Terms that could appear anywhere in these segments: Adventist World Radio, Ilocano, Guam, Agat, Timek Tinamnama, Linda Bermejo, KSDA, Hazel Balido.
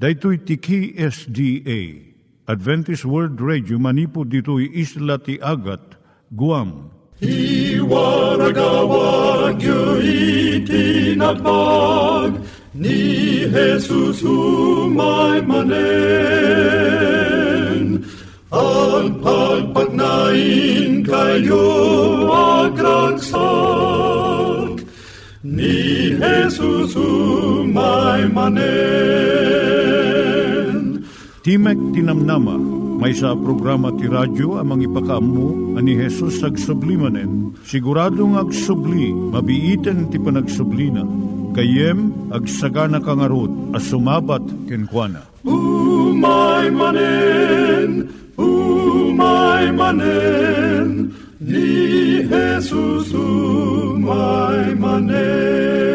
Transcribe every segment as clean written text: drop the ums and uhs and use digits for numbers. Daito'y ti KSDA, Adventist World Radio, manipod dito'y isla ti Agat, Guam. I waragawag yu itinatpag, ni Jesus umay manen. Ang pagpagnain kayo agkansak, ni Jesus umay manen. Timek Tinamnama, may sa programa ti radyo amang ipakaammo ani Jesus agsublimanen. Siguradong agsubli, mabiiten ti panagsublina. Kayem agsagana kangarot a sumabat kenkwana. Umay manen, ni Jesus umay manen.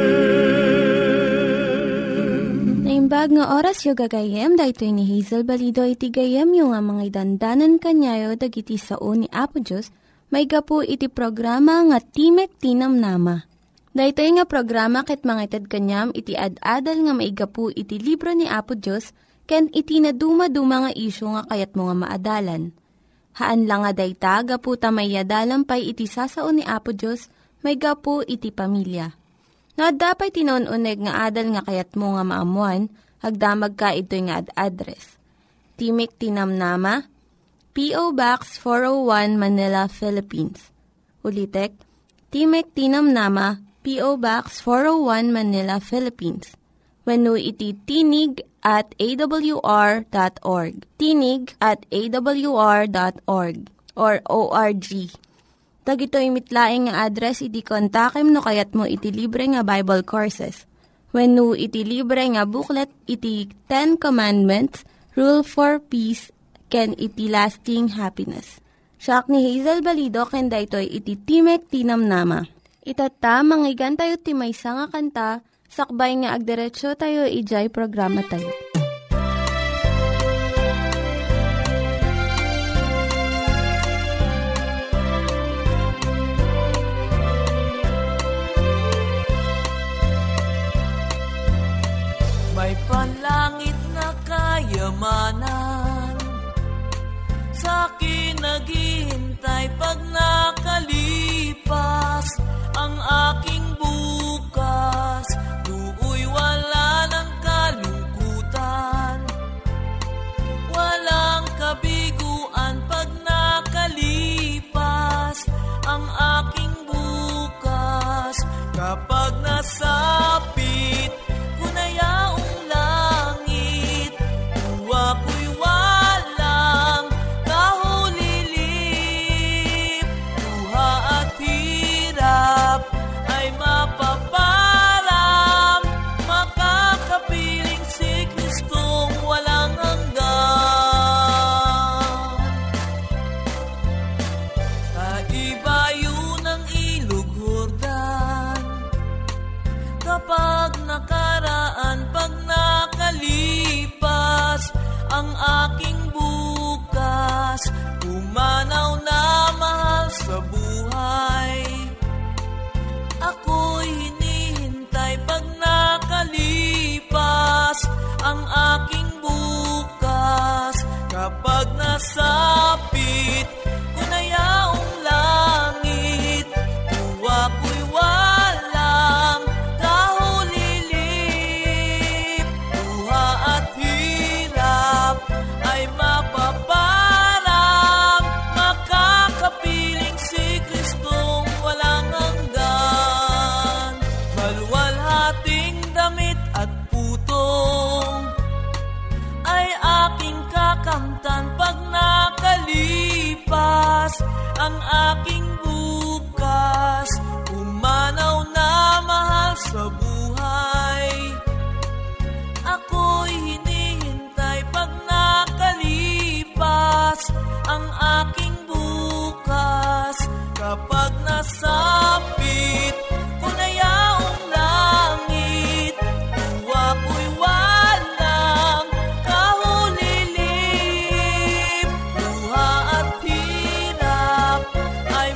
Naimbag nga oras yung gagayem, dahil ito'y ni Hazel Balido iti gagayem yung nga mga dandanan kanyayo dag iti sao ni Apo Diyos, may gapu iti programa nga Timek Tinamnama. Dahito nga programa ket mangited kanyam iti ad-adal nga maigapu iti libro ni Apo Dios ken iti naduma-duma nga isyu nga kayat mo nga maadalan. Haan lang nga dayta gapu ta mayyadalampay iti sasaon ni Apo Dios maygapu iti pamilya. Nadapay tinnoon-uneg nga adal nga kayat mo nga maamuan agdamag ka itoy nga ad-address. Timek Tinamnama, PO Box 401 Manila, Philippines. Ulitek, Timek Tinamnama, P.O. Box 401 Manila, Philippines. Wenno iti tinig@awr.org. Tinig@awr.org or ORG. Dagitoy mitlaeng nga address iti kontakem no kayat mo iti libre nga Bible Courses. Wenno iti libre nga booklet iti 10 Commandments, Rule for Peace, ken iti Lasting Happiness. Siak ni Hazel Balido ken daytoy iti Timek Tinamnama. Itata, manggigan tayo timaysa nga kanta, sakbay nga agderetsyo tayo, ijay programa tayo. May panlangit na kayamanan, sa akin naghihintay pag nakalipas ang aking bukas, tuoy wala ng kalungkutan, walang kabiguan pag nakalipas ang aking bukas. Kapag nasapit ko na yaong langit, tuwa ko'y walang kahulilip, luha at hirap ay mapapalam, makakapiling si Kristong walang hanggan. Kaiba yun ang ilog Jordan, kapag nakaraan, pag nakalipas ang aking bukas, pumanaw na mahal sa buhay, ako'y hinihintay pag nakalipas ang aking bukas. Kapag nasapit ko na yaong langit, tuwa ko'y walang kahulilip, luha at hirap ay mapaparam, makakapiling si Kristong walang hanggan. Pag nakalipas ang aking bukas, umanaw na mahal sa buhay, ako'y hinihintay pag nakalipas ang aking bukas. Kapag nasapit ko na yaong langit, tuwa ko'y walang kahulilip, luha at hirap ay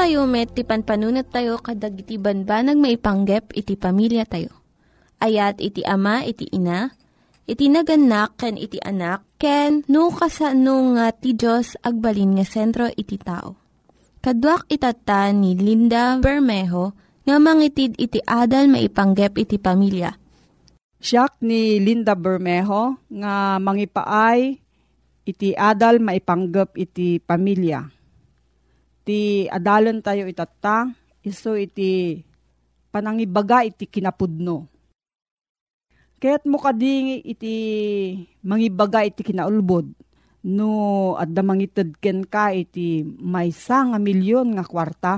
tayo met, ti panpanunat tayo, kadag iti banbanag maipanggep, iti pamilya tayo. Ayat iti ama, iti ina, iti naganak, ken iti anak, ken no kasano nga ti Diyos agbalin nga sentro iti tao. Kaduak itata ni Linda Bermejo, nga mangitid iti adal maipanggep iti pamilya. Siak ni Linda Bermejo, nga mangipaay iti adal maipanggep iti pamilya. Iti adalon tayo itata, iso iti panangibaga iti kinapudno. Kaya't mukading iti mangibaga iti kinaulbod, no adda mangitid ken ka iti maysa nga milyon nga kwarta.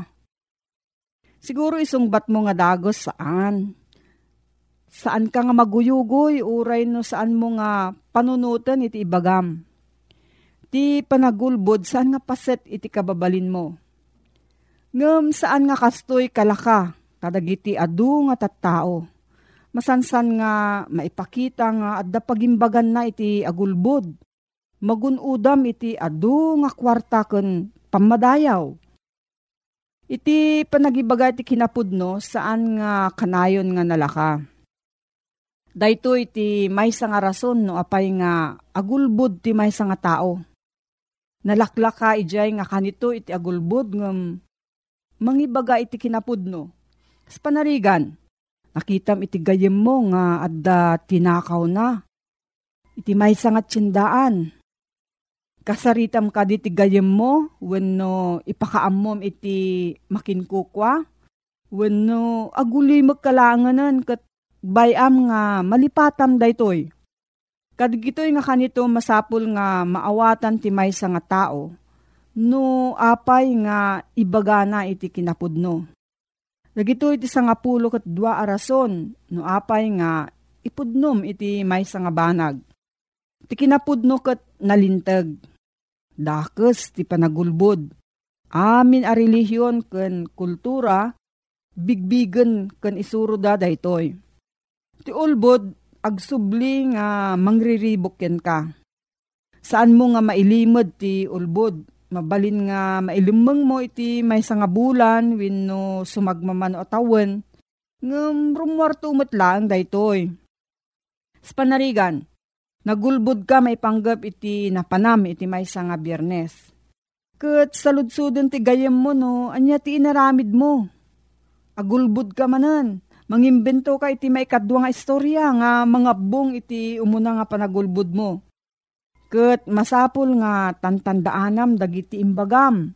Siguro isungbat mo nga dagos saan? Saan ka nga maguyugoy, uray no saan mo nga panunutan iti ibagam? Iti panagulbod, saan nga paset iti kababalin mo? Ngam, saan nga kastoy kalaka, kadagiti adu nga tattao. Masansan nga maipakita nga adda pagimbagan na iti agulbod. Magunudam iti adu nga kwarta ken pamadayaw. Iti panagibaga iti kinapudno, saan nga kanayon nga nalaka. Dayto iti maysa nga rason no apay nga agulbod ti maysa nga tao. Nalaklaka ijay nga kanito iti agulbod ng mangibaga iti kinapudno. Sa panarigan, nakitam iti gayem mo nga adda tinakaw na. Iti maysa nga tsindaan. Kasaritam ka di ti gayem mo wenno ipakaammom iti makinkukwa. Wenno aguli magkalanganan kat bayam nga malipatam daytoy. Kadigitoy nga kanito masapul nga maawatan ti maysa nga tao, no apay nga ibagana iti kinapudno. Dagitoy iti sangapulo ket dua arason, no apay nga ipudnom iti maysa nga banag. Iti kinapudno ket nalintag. Dakes ti panagulbod. Amin a relihiyon ken kultura, bigbigen ken isuro da daytoy. Ti ulbod, agsubli nga mangriribukin ka. Saan mo nga mailimod ti ulbod? Mabalin nga mailimang mo iti maysa nga bulan wenno sumagmaman o tawen. Ngam rumwarto umatlaang daytoy. Sa panarigan, nagulbod ka maipanggep iti napanam iti maysa nga Biyernes. Ket saludsuden ti gayem mo no, anya ti inaramid mo. Agulbod ka manan. Mangimbento ka iti may kadwa nga istorya nga mga bong iti umuna nga panagulbod mo. Ket masapul nga tantandaanam dagiti imbagam.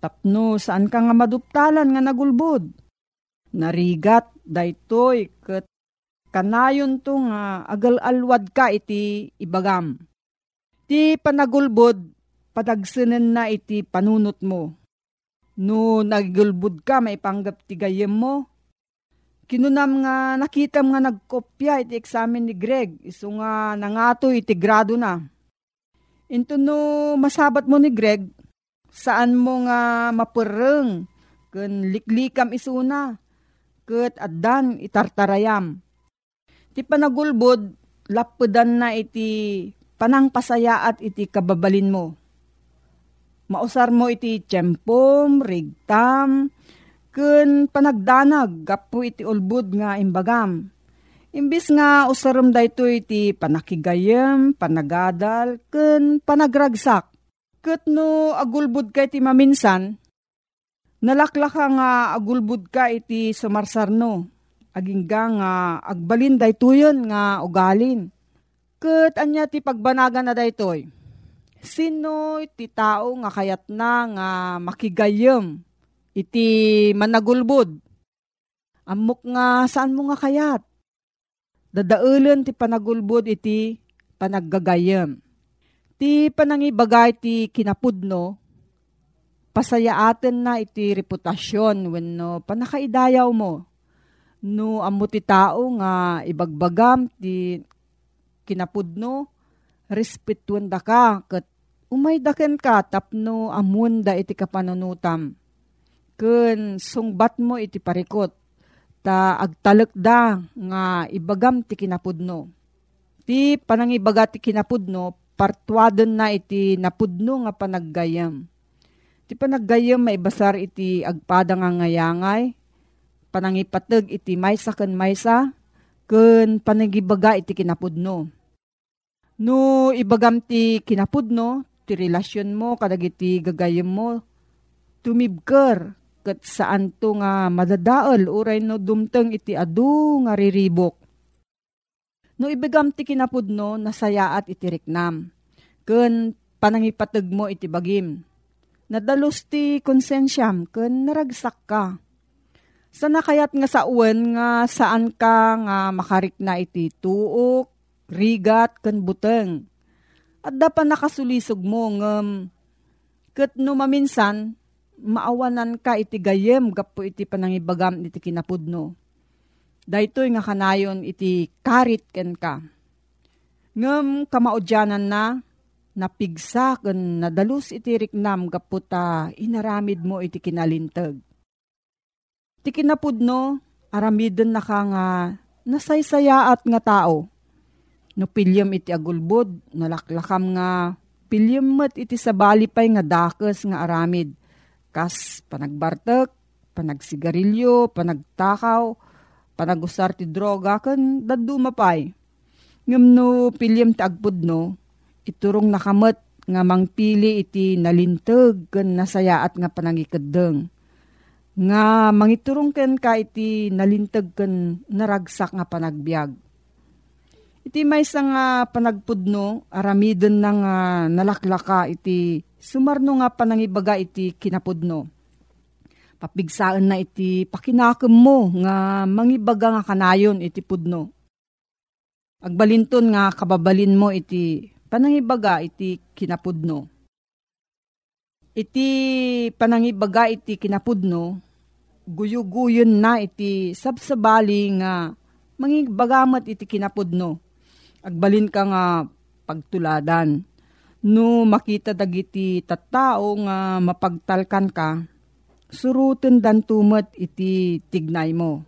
Tapno saan ka nga maduptalan nga nagulbod? Narigat daytoy ket kanayon to nga agal-alwad ka iti ibagam. Iti panagulbod padagsenen na iti panunot mo. No nagulbod ka maipanggep ti gayem mo. Kinunam nga nakitam nga nagkopya iti eksamen ni Greg, iso nga nangato iti grado na. Into no masabat mo ni Greg, saan mo nga mapureng, kun liklikam iso na, ket addan itartarayam. Iti panagulbod, lapudan na iti panangpasayaat iti kababalin mo. Mausar mo iti tiyempom, rigtam, kun panagdanag, gapo iti ulbod nga imbagam. Imbis nga usaram dayto iti panakigayem, panagadal, kun panagragsak. Ket no agulbod ka iti maminsan, nalaklaka nga agulbod ka iti sumarsarno. Agingga nga agbalin dayto yun nga ugalin. Ket anya ti pagbanagan na daytoy. Sino iti tao nga kayat na nga makigayem iti managulbod? Amok nga saan mo nga kayat? Dadaulen ti panagulbod iti panaggagayem. Ti panangibagay ti kinapudno, pasayaaten na iti reputasyon wenno panakaidayaw mo. No ammo ti tao nga ibagbagam ti kinapudno, respetuen da ka ket umaydaken ka tapno amunda iti kapanunutam. Kun sungbat mo iti parikot, ta agtalekda nga ibagam ti kinapudno. Ti panangibaga ti kinapudno, partuaden na iti napudno nga panaggayam. Ti panaggayam maibasar iti agpada nga ngayangay, panangipatag iti maysa ken maysa, ken panagibaga iti kinapudno. No ibagam ti kinapudno, ti relasyon mo, kadag iti gagayam mo, tumibker, ket saan to nga madadaol, uray no dumteng iti adu nga riribok. No ibagam ti kinapudno, nasayaat iti riknam, ken panangipatag mo iti bagim. Nadalos ti konsensyam ken naragsak ka. Sana kayat nga sauen nga saan ka nga makarikna iti tuok, rigat, ken buteng. Adda pa nakasulisog mo ngem ket no maminsan maawanan ka iti gayem gapo iti panangibagam iti kinapudno. Daytoy nga kanayon iti karit ken ka. Ngem kamaudyanan na napigsa ken nadalus iti riknam gapo ta inaramid mo iti kinalinteg. Iti kinapudno, aramiden na ka nga nasaysayaat nga tao. No pilyem iti agulbod, nalaklakam nga pilyem met iti sabalipay nga dakes nga aramid. Kas panagbartek, panagsigarilyo, panagtakaw, panagusar ti droga ken daddu mapay. Ngem no pilyem ti agpudno, iturong nakamet nga mangpili iti nalinteg ken nasayaat nga panangikedeng. Nga mangiturong ken ka iti nalinteg ken naragsak nga panagbiag. Iti maysa nga panagpudno, aramiden na nga nalaklaka iti sumarno nga panangibaga iti kinapudno. Papigsaan na iti pakinakem mo nga mangibaga nga kanayon iti pudno. Agbalinton nga kababalin mo iti panangibaga iti kinapudno. Iti panangibaga iti kinapudno, guyuguyon na iti sabsabali nga mangibagamat iti kinapudno. Agbalin ka nga pagtuladan. No makita dagiti tattao nga mapagtalkan ka, suruten dantumet iti tignay mo.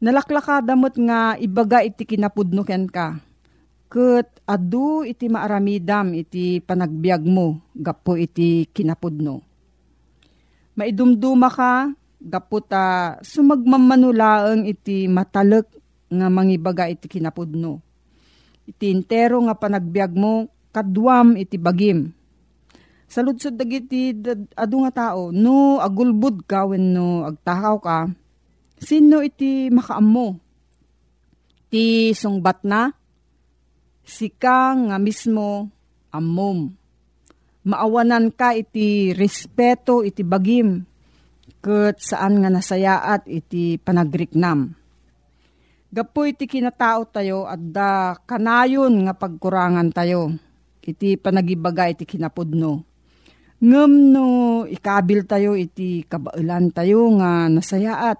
Nalaklakadamet nga ibaga iti kinapudno ken ka. Ket adu iti maaramidam iti panagbiag mo gapo iti kinapudno. Maidumduma ka gapo ta sumagmammanulaeng iti matalek nga mangibaga iti kinapudno. Iti entero nga panagbiag mo kaduam iti bagim. Saludsod dagiti adu nga tao no agulbud ka wenno agtakaw ka, sinno iti makaammo? Ti sungbat na sika nga mismo amom. Maawanan ka iti respeto iti bagim, ket saan nga nasayaat iti panagriknam. Gapo iti kinatao tayo adda kanayon nga pagkurangan tayo, iti panagibaga iti kinapudno. Ngem no ikabil tayo iti kabailan tayo nga nasayaat,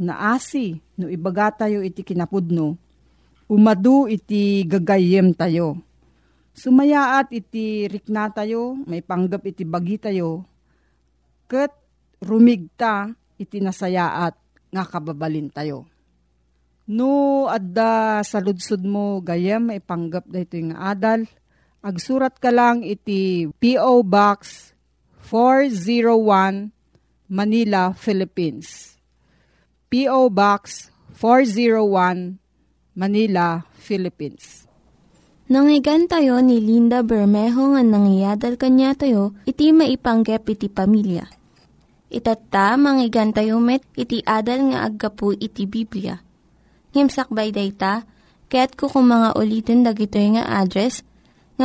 naasi no ibaga tayo iti kinapudno, umadu iti gagayem tayo. Sumayaat iti rikna tayo, may panggap iti bagi tayo, ket rumigta iti nasayaat nga kababalin tayo. No adda saludsod mo gayem may panggap dito yung adal, agsurat ka lang iti P.O. Box 401 Manila, Philippines. P.O. Box 401 Manila, Philippines. Nangyigan tayo ni Linda Bermejo nga nangyadal kanya tayo, iti maipanggep iti pamilya. Itata, mangyigan tayo met, iti adal nga aggapu iti Biblia. Ngimsakbay dayta, kaya't kukumanga ulitin dagito nga address, nga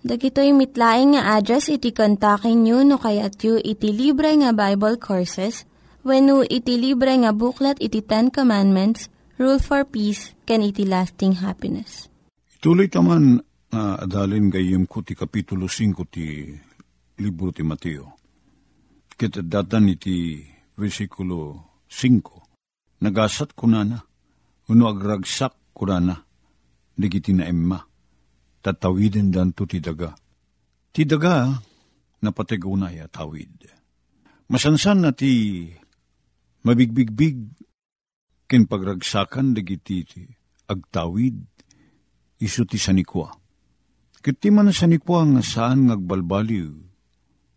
Dagitoy mitlaing nga address iti kontakin nyo no kayat yu iti libre nga Bible Courses, wenu iti libre nga buklat iti Ten Commandments, Rule for Peace, ken iti Lasting Happiness. Ituloy taman adalin gayem ko ti Kapitulo 5 ti libro ti Mateo. Ket datan iti versikulo 5. Nagasat kunana, uno agragsak kunana, digiti na emma, tatawiden danto tidaga. Tidaga, napatigaw na ya tawid. Masansan na ti mabigbigbig, ken pagragsakan digiti agtawid, isu ti sanikwa. Kiti man sanikwa nga saan ngagbalbaliw,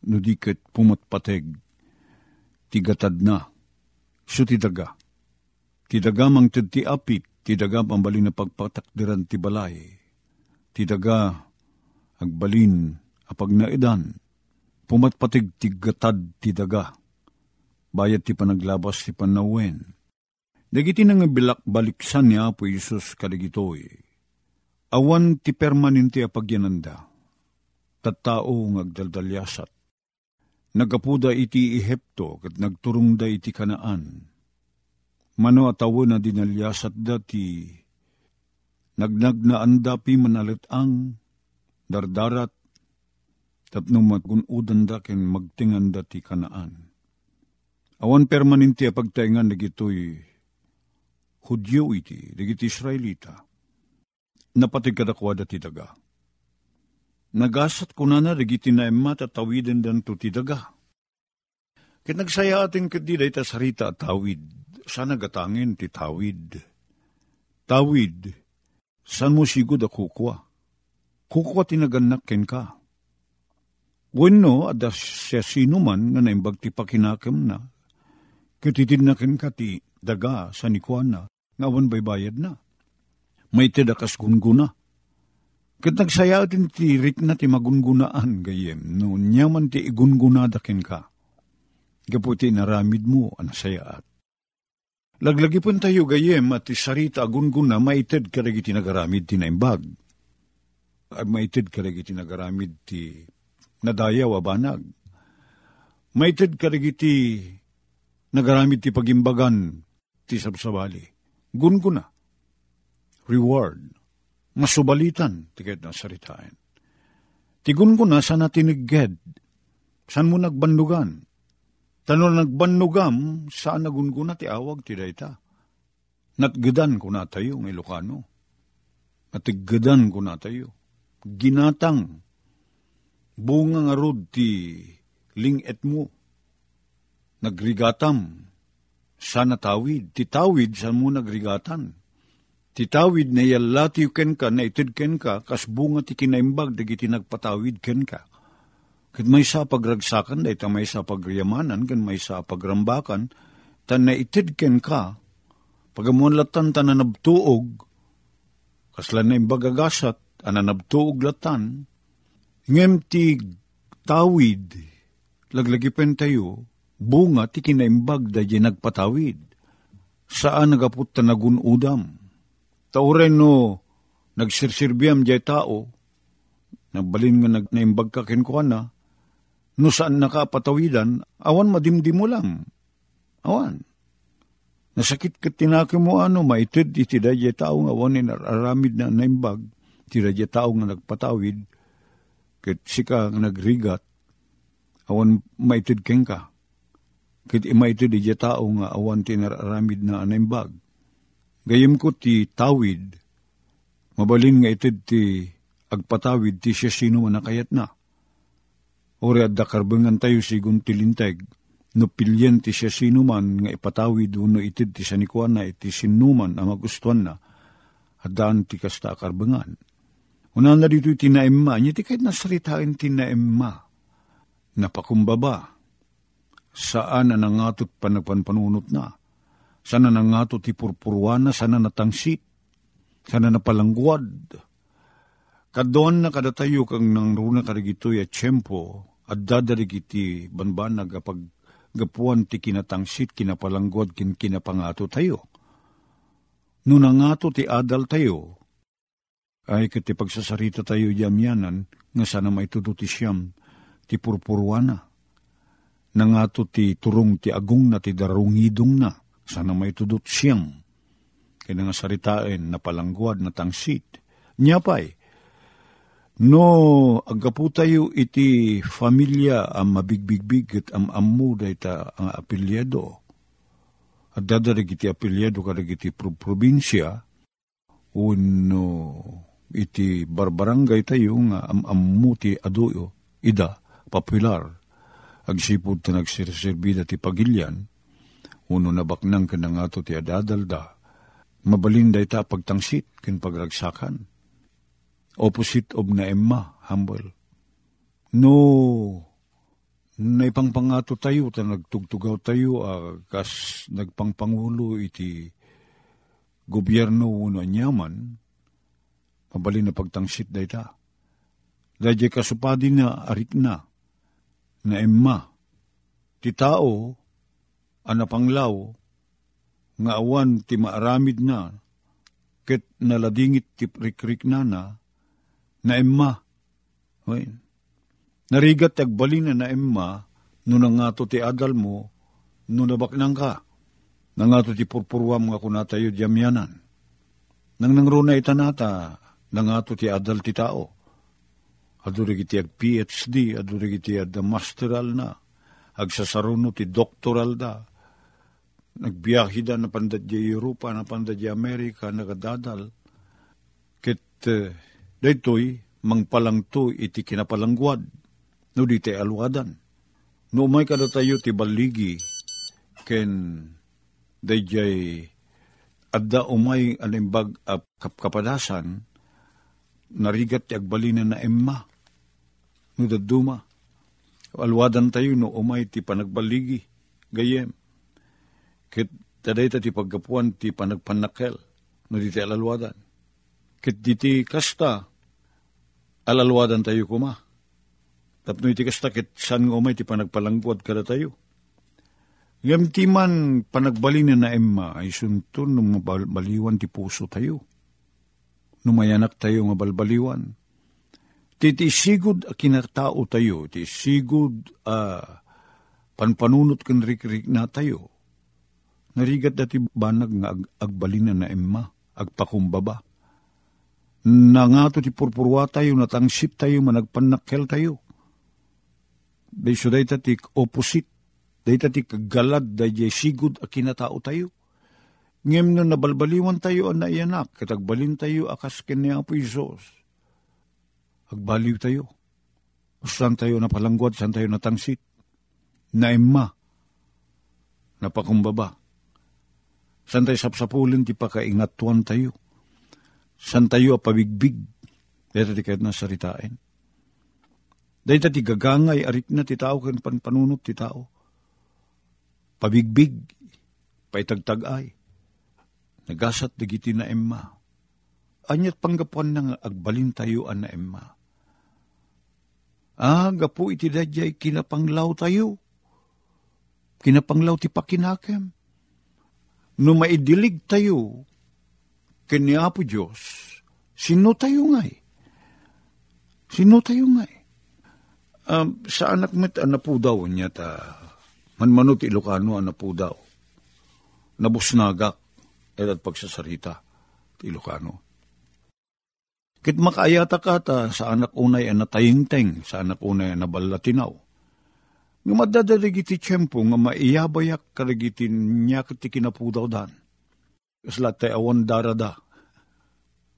no diket pumatpateg, tigatad na, isu tidaga. Tidaga mang titiapit, tidaga pambalin na pagpatakdiran ti balay, tidaga agbalin apag naidan, pumatpatig tigatad tidaga, bayat ti panaglabas ti panawen. Dagiti nang bilak baliksan ni Apo Isus kaligitoy, awan ti permanente apagyananda, tattao ngagdaldalyasat, nagapuda iti Ehipto ket nagturungda iti Kanaan, mano atawo na dinalyasat dati, nagnag na andapi manaletang, dardarat, tapno matgunudan da ken magtingan dati Kanaan. Awan permanente apagtaingan dagitoy, Hudyo iti, dagiti Israelita, napatigkadakwada ti daga. Nagasat kunana dagiti na emma tatawiden danto ti daga. Ket nagsaya atin ket diday ta sarita at tawid. Sana gatangin ti tawid. Tawid, san mo sigod a kukwa? Kukwa tinaganak ken ka. Wenno, adas siya sinuman nga naimbag ti pakinakam na, kititid na ken ka ti daga sa nikwana, ngawan baybayad na. May tidakas gunguna. Ket nagsaya din ti rikna ti magungunaan gayem, no nyaman ti igungunada ken ka. Gaputi naramid mo anasayaat. Laglagi pun tayo gayem at isarita agunguna maited kadagi tinagaramid tinaimbag. Maited kadagi tinagaramid ti nadayaw abanag. Maited kadagi ti nagaramid ti pagimbagan ti sabsabali. Gunguna. Reward. Masubalitan ti na saritaan. Ti gunguna sana tinigged. San mo nagbandugan? Tano nagbannugam, saan nagunguna ti awag ti dayta? Natgedan ko na tayo ng Ilocano. Natgedan ko na tayo. Ginatang, bunga nga rod ti linget mo. Nagrigatam, saan natawid? Titawid, saan mo nagrigatan? Titawid na yalati ken ka, naitid ken ka, kas bunga ti kinaimbag, dagiti nagpatawid ken ka. Ket may sa pagragsakan, dayta may sa pagyamanan, ken may sa pagrambakan, tan naitidken ka, pagamuanlatan tan nanabtuog, kaslan na imbagagasat, ananabtuog latan, ngem ti tawid, laglagipen tayo, bunga ti kinaimbag dayta nagpatawid, saan nagaput tan nagunudam, tauren no, nagsirsirbiam dayta tao, nagbalin nga naimbag ka kenkwana, no saan nakapatawidan, awan madimdim mo lang. Awan. Nasakit ka tinakim mo ano, maitid itidadya taong awan inararamid na naimbag, itidadya taong nga nagpatawid, kit sika nga nagrigat, awan maitid kenka. Kit imaitid itidadya taong nga awan tinararamid na naimbag. Gayem ko ti tawid, mabalin nga itid ti agpatawid ti siya sino manakayat na. Ori adda karbengan tayo sigun tilinteg, no pilyen ti siya sino man nga ipatawid uno itid ti sanikwana iti sinuman ang magustuhan na, adaan ti kasta karbengan. Unan na dito iti naemma, niya ti kahit nasaritain ti naemma, napakumbaba, saan na nangatot panagpanpanunot na, saan na nangatot ipurpuruana, saan na natangsit, saan na napalangguad, kadoan na kada tayo kang nangruna karigitoy at tiyempo at dadarigiti banbanag apag gapuan ti kinatangsit, kinapalanggod, kinapangato tayo. Nunangato ti adal tayo, ay kati pagsasarita tayo yamyanan, nga sana maitudo ti siyam, ti purpuruana. Nangato ti turong ti agong na, ti darungidong na, sana maitudo ti siyam. Kaya nga saritain, napalanggod, natangsit. Nyapay, no, agapu tayo iti familia ang mabigbigbig at amamu dayta ang apelyado. at dadadag iti apelyado kadag iti probinsya, uno iti barbarangay tayo nga ammuti adoyo, ida, popular, agsipod ta nagsireservida ti pagilyan, uno nabaknang ka na nga to ti adadalda, mabalinday ta pagtangsit kin pagragsakan. Opposite of na emma, humble. No, naipangpangato tayo, ta nagtugtugaw tayo, kas nagpangpangulo iti gobyerno uno anyaman, mabalin na pagtangsit day ta. Dadya kasupadi na arik na emma, ti tao, anapanglaw, nga awan ti maaramid na, ket naladingit ti rikrik na emma. Narigat agbalina na emma, nung nangato ti adal mo, nung nabaknang ka. Nangato ti purpurwam nga kunatayo diamyanan. Nang nangruna itanata, nangato ti adal ti tao. Adurig iti ag PhD, adurig iti ag masteral na, agsasaruno ti doktoral da. Nagbiyahidan na pandadya Europa, na pandadya Amerika, nagadadal. Ket daytoy, mangpalang to iti kinapalangguad, no di te alwadan. No may kada tayo ti baligi, ken dayjay adda umay alimbag ap kapkapadasan, narigat ti agbalina na emma, no daduma. Alwadan tayo no umay ti panagbaligi, gayem. Kit taday ta ti paggapuan ti panagpanakel, no di te alalwadan. Kit di ti kasta, alalwadan tayo kuma. Tapno iti kasta ket san nga umay ti panagpalangguad kada tayo. Ngam ti man panagbalina na emma ay suntun ng mabaliwan ti puso tayo. Numayanak tayo nga balbaliwan. Titisigod a kinatao tayo, tisigod panpanunot ken rikrik na tayo. Narigat dati banag nga agbalina na emma, agpakumbaba. Nangato ti purpurwa tayo, natangsit tayo, managpanakel tayo. Dayso dayta ti opposite, dayta ti kagalad, dayjay sigod a kinatao tayo. Ngem no nabalbaliwan tayo ang naiyanak, katagbalin tayo akas kanya po Isos. Agbaliw tayo. Saan tayo napalangguad, saan tayo natangsit? Na emma, napakumbaba. Saan tayo sapsapulin, di pa kaingatuan tayo. San tayo apabigbig, dahil tati kahit nasaritain. Dahil tati gagangay, arit na ti tao, kaya panpanunot ti tao. Pabigbig, paitagtagay, nagasat digiti na emma. Anyat panggapuan na nga agbalin tayo na emma. Ah, gapu iti dadyay, kinapanglaw tayo. Kinapanglaw ti pakinakem. Numaidilig tayo, kanya po Diyos, sino tayo ngay? Sa anak met, anak po daw niya ta, manmanot Ilocano, anak po daw. Nabusnagak, at pagsasarita, Ilocano. Kit makaayata ka ta, sa anak unay, anak tayingteng, sa anak unay, anak balatinaw. Nga madadaligiti tiyempo, nga maiyabayak karagitin niya kitikinapudaw dan. Kasla tayo awan darada.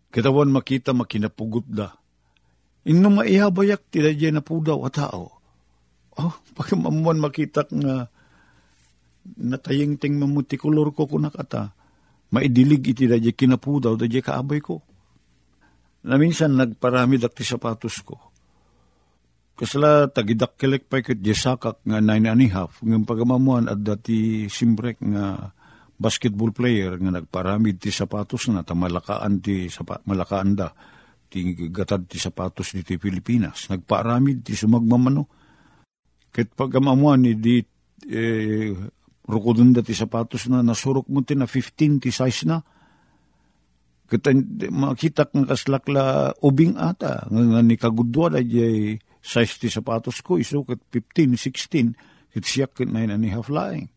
Kitawan makita makinapugot da. Ino maihabayak tidadya na po daw atao. Oh, pagkamamuan makita nga natayengteng mamutikulor ko kunakata, maidilig itidadya kinapudaw, dadya kaabay ko. Na minsan nagparamid akti sapatos ko. Kasla tagidak kelek pa ikot jesakak nga 9.5. Ngayon pagkamamuan at dati simbrek nga basketball player nga nagparamid ti sapatos na tamalakaan ti malakaan da ti gatad ti sapatos dito Pilipinas nagparamid ti sumagmamano ket pagamamuan di rukodon da ti sapatos na nasurok mo ti na 15 ti size na ket makita kang kaslakla ubing ata nga ni kagudwa da jay size ti sapatos ko isu ket 15 16 ket siak ket 9.5 laeng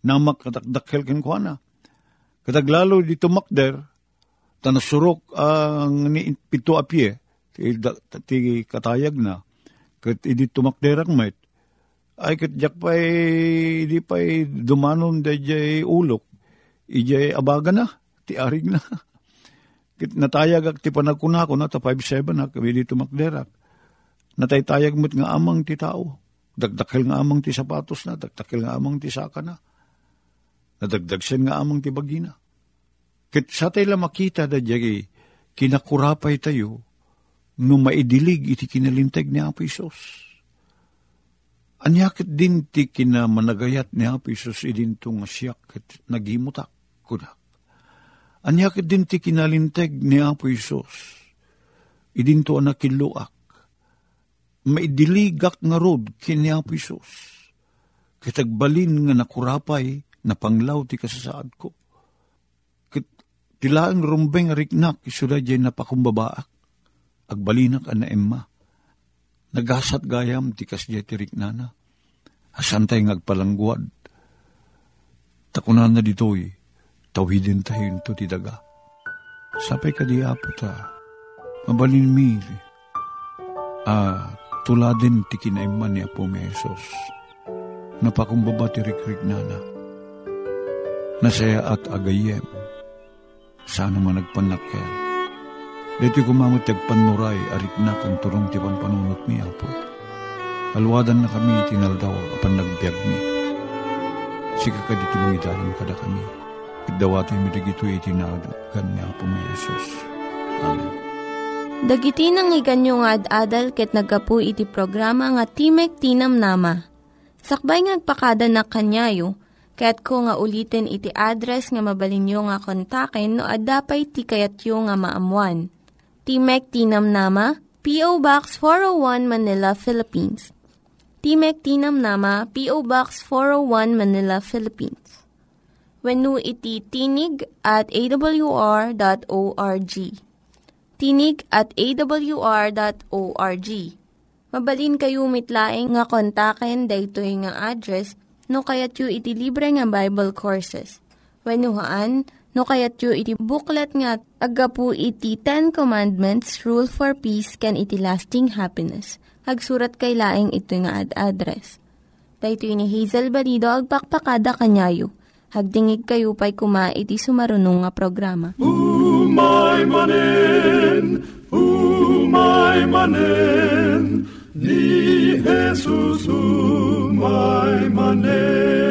namak katakdakkel ken kuana kataglalo di tumakder tanasurok ang ni pito a pie ti katayag na ket idi tumakder ang met ay ket jak pay di pay dumanon dayjay ulok ijay abaga na, ti arig na. Natayag ak ti panagkunako na, ta 5-7 na, kami dito makderak. Nataytayag mo't nga amang ti tao. Dagdakil nga amang ti sapatos na, dagdakil nga amang ti saka na. Nadagdagsin nga amang ti bagina. Kit sa tayo makita da diyagi, kinakurapay tayo, no maidilig iti kinalinteg ni Apo Isos. Anyakit din ti kinamanagayat ni Apo Isos idin itong siyak at nagimutak kunak. Anyakit din ti kinalinteg ni Apo Isos idin to anakiluak. Maidiligak nga rod kini Apo Isos. Kitagbalin nga nakurapay na panglaw ti kasasaad ko. Kit tilaang rumbeng riknak isuda dyan napakumbabaak. Agbalinak ana emma. Nagasat gayam tikas jetirik nana. Asantay ngagpalangguad. Takunan na ditoy, tawidin tayo ito ti daga. Sapay ka di apo ta, mabalin mi. Tuladin ti kinaiman ni Apo Mesos. Napakumbaba ti rikrik nana. Nasaya at agayem. Sana man nagpanakel. Dito'y kumamot tagpanuray, ariknak ang turong tipang panunot ni Apo. Alwadan na kami tinaldaw, apan nagbiag ni. Sika ka dito mong idalang kada kami. Idawato'y mitigito'y itinadagan ni Apo may Jesus. Amen. Dagiti nang iganyo nga ad-adal ket nagapu iti programa nga Timek Tinamnama. Sakbay ngagpakada na kanyayo, kaya't ko nga ulitin iti address nga mabalinyo nga kontaken no ad-dapay tikayatyo nga maamuan. Timek Tinamnama, P.O. Box 401 Manila, Philippines. Timek Tinamnama, P.O. Box 401 Manila, Philippines. Wenno iti tinig@awr.org. tinig@awr.org. Mabalin kayo mitlaeng nga kontaken daytoy nga address no kayatyo iti libre nga Bible Courses. Wenno haan no kayatyo iti booklet nga agapu iti 10 Commandments, Rule for Peace, can iti lasting happiness. Hagsurat kay laeng ito nga ad-address. Dahito ni Hazel Balido, agpakpakada kanyayo. Hagdingig kayo pa'y kuma iti sumarunong nga programa. Umay manen, ni Jesus umay manen.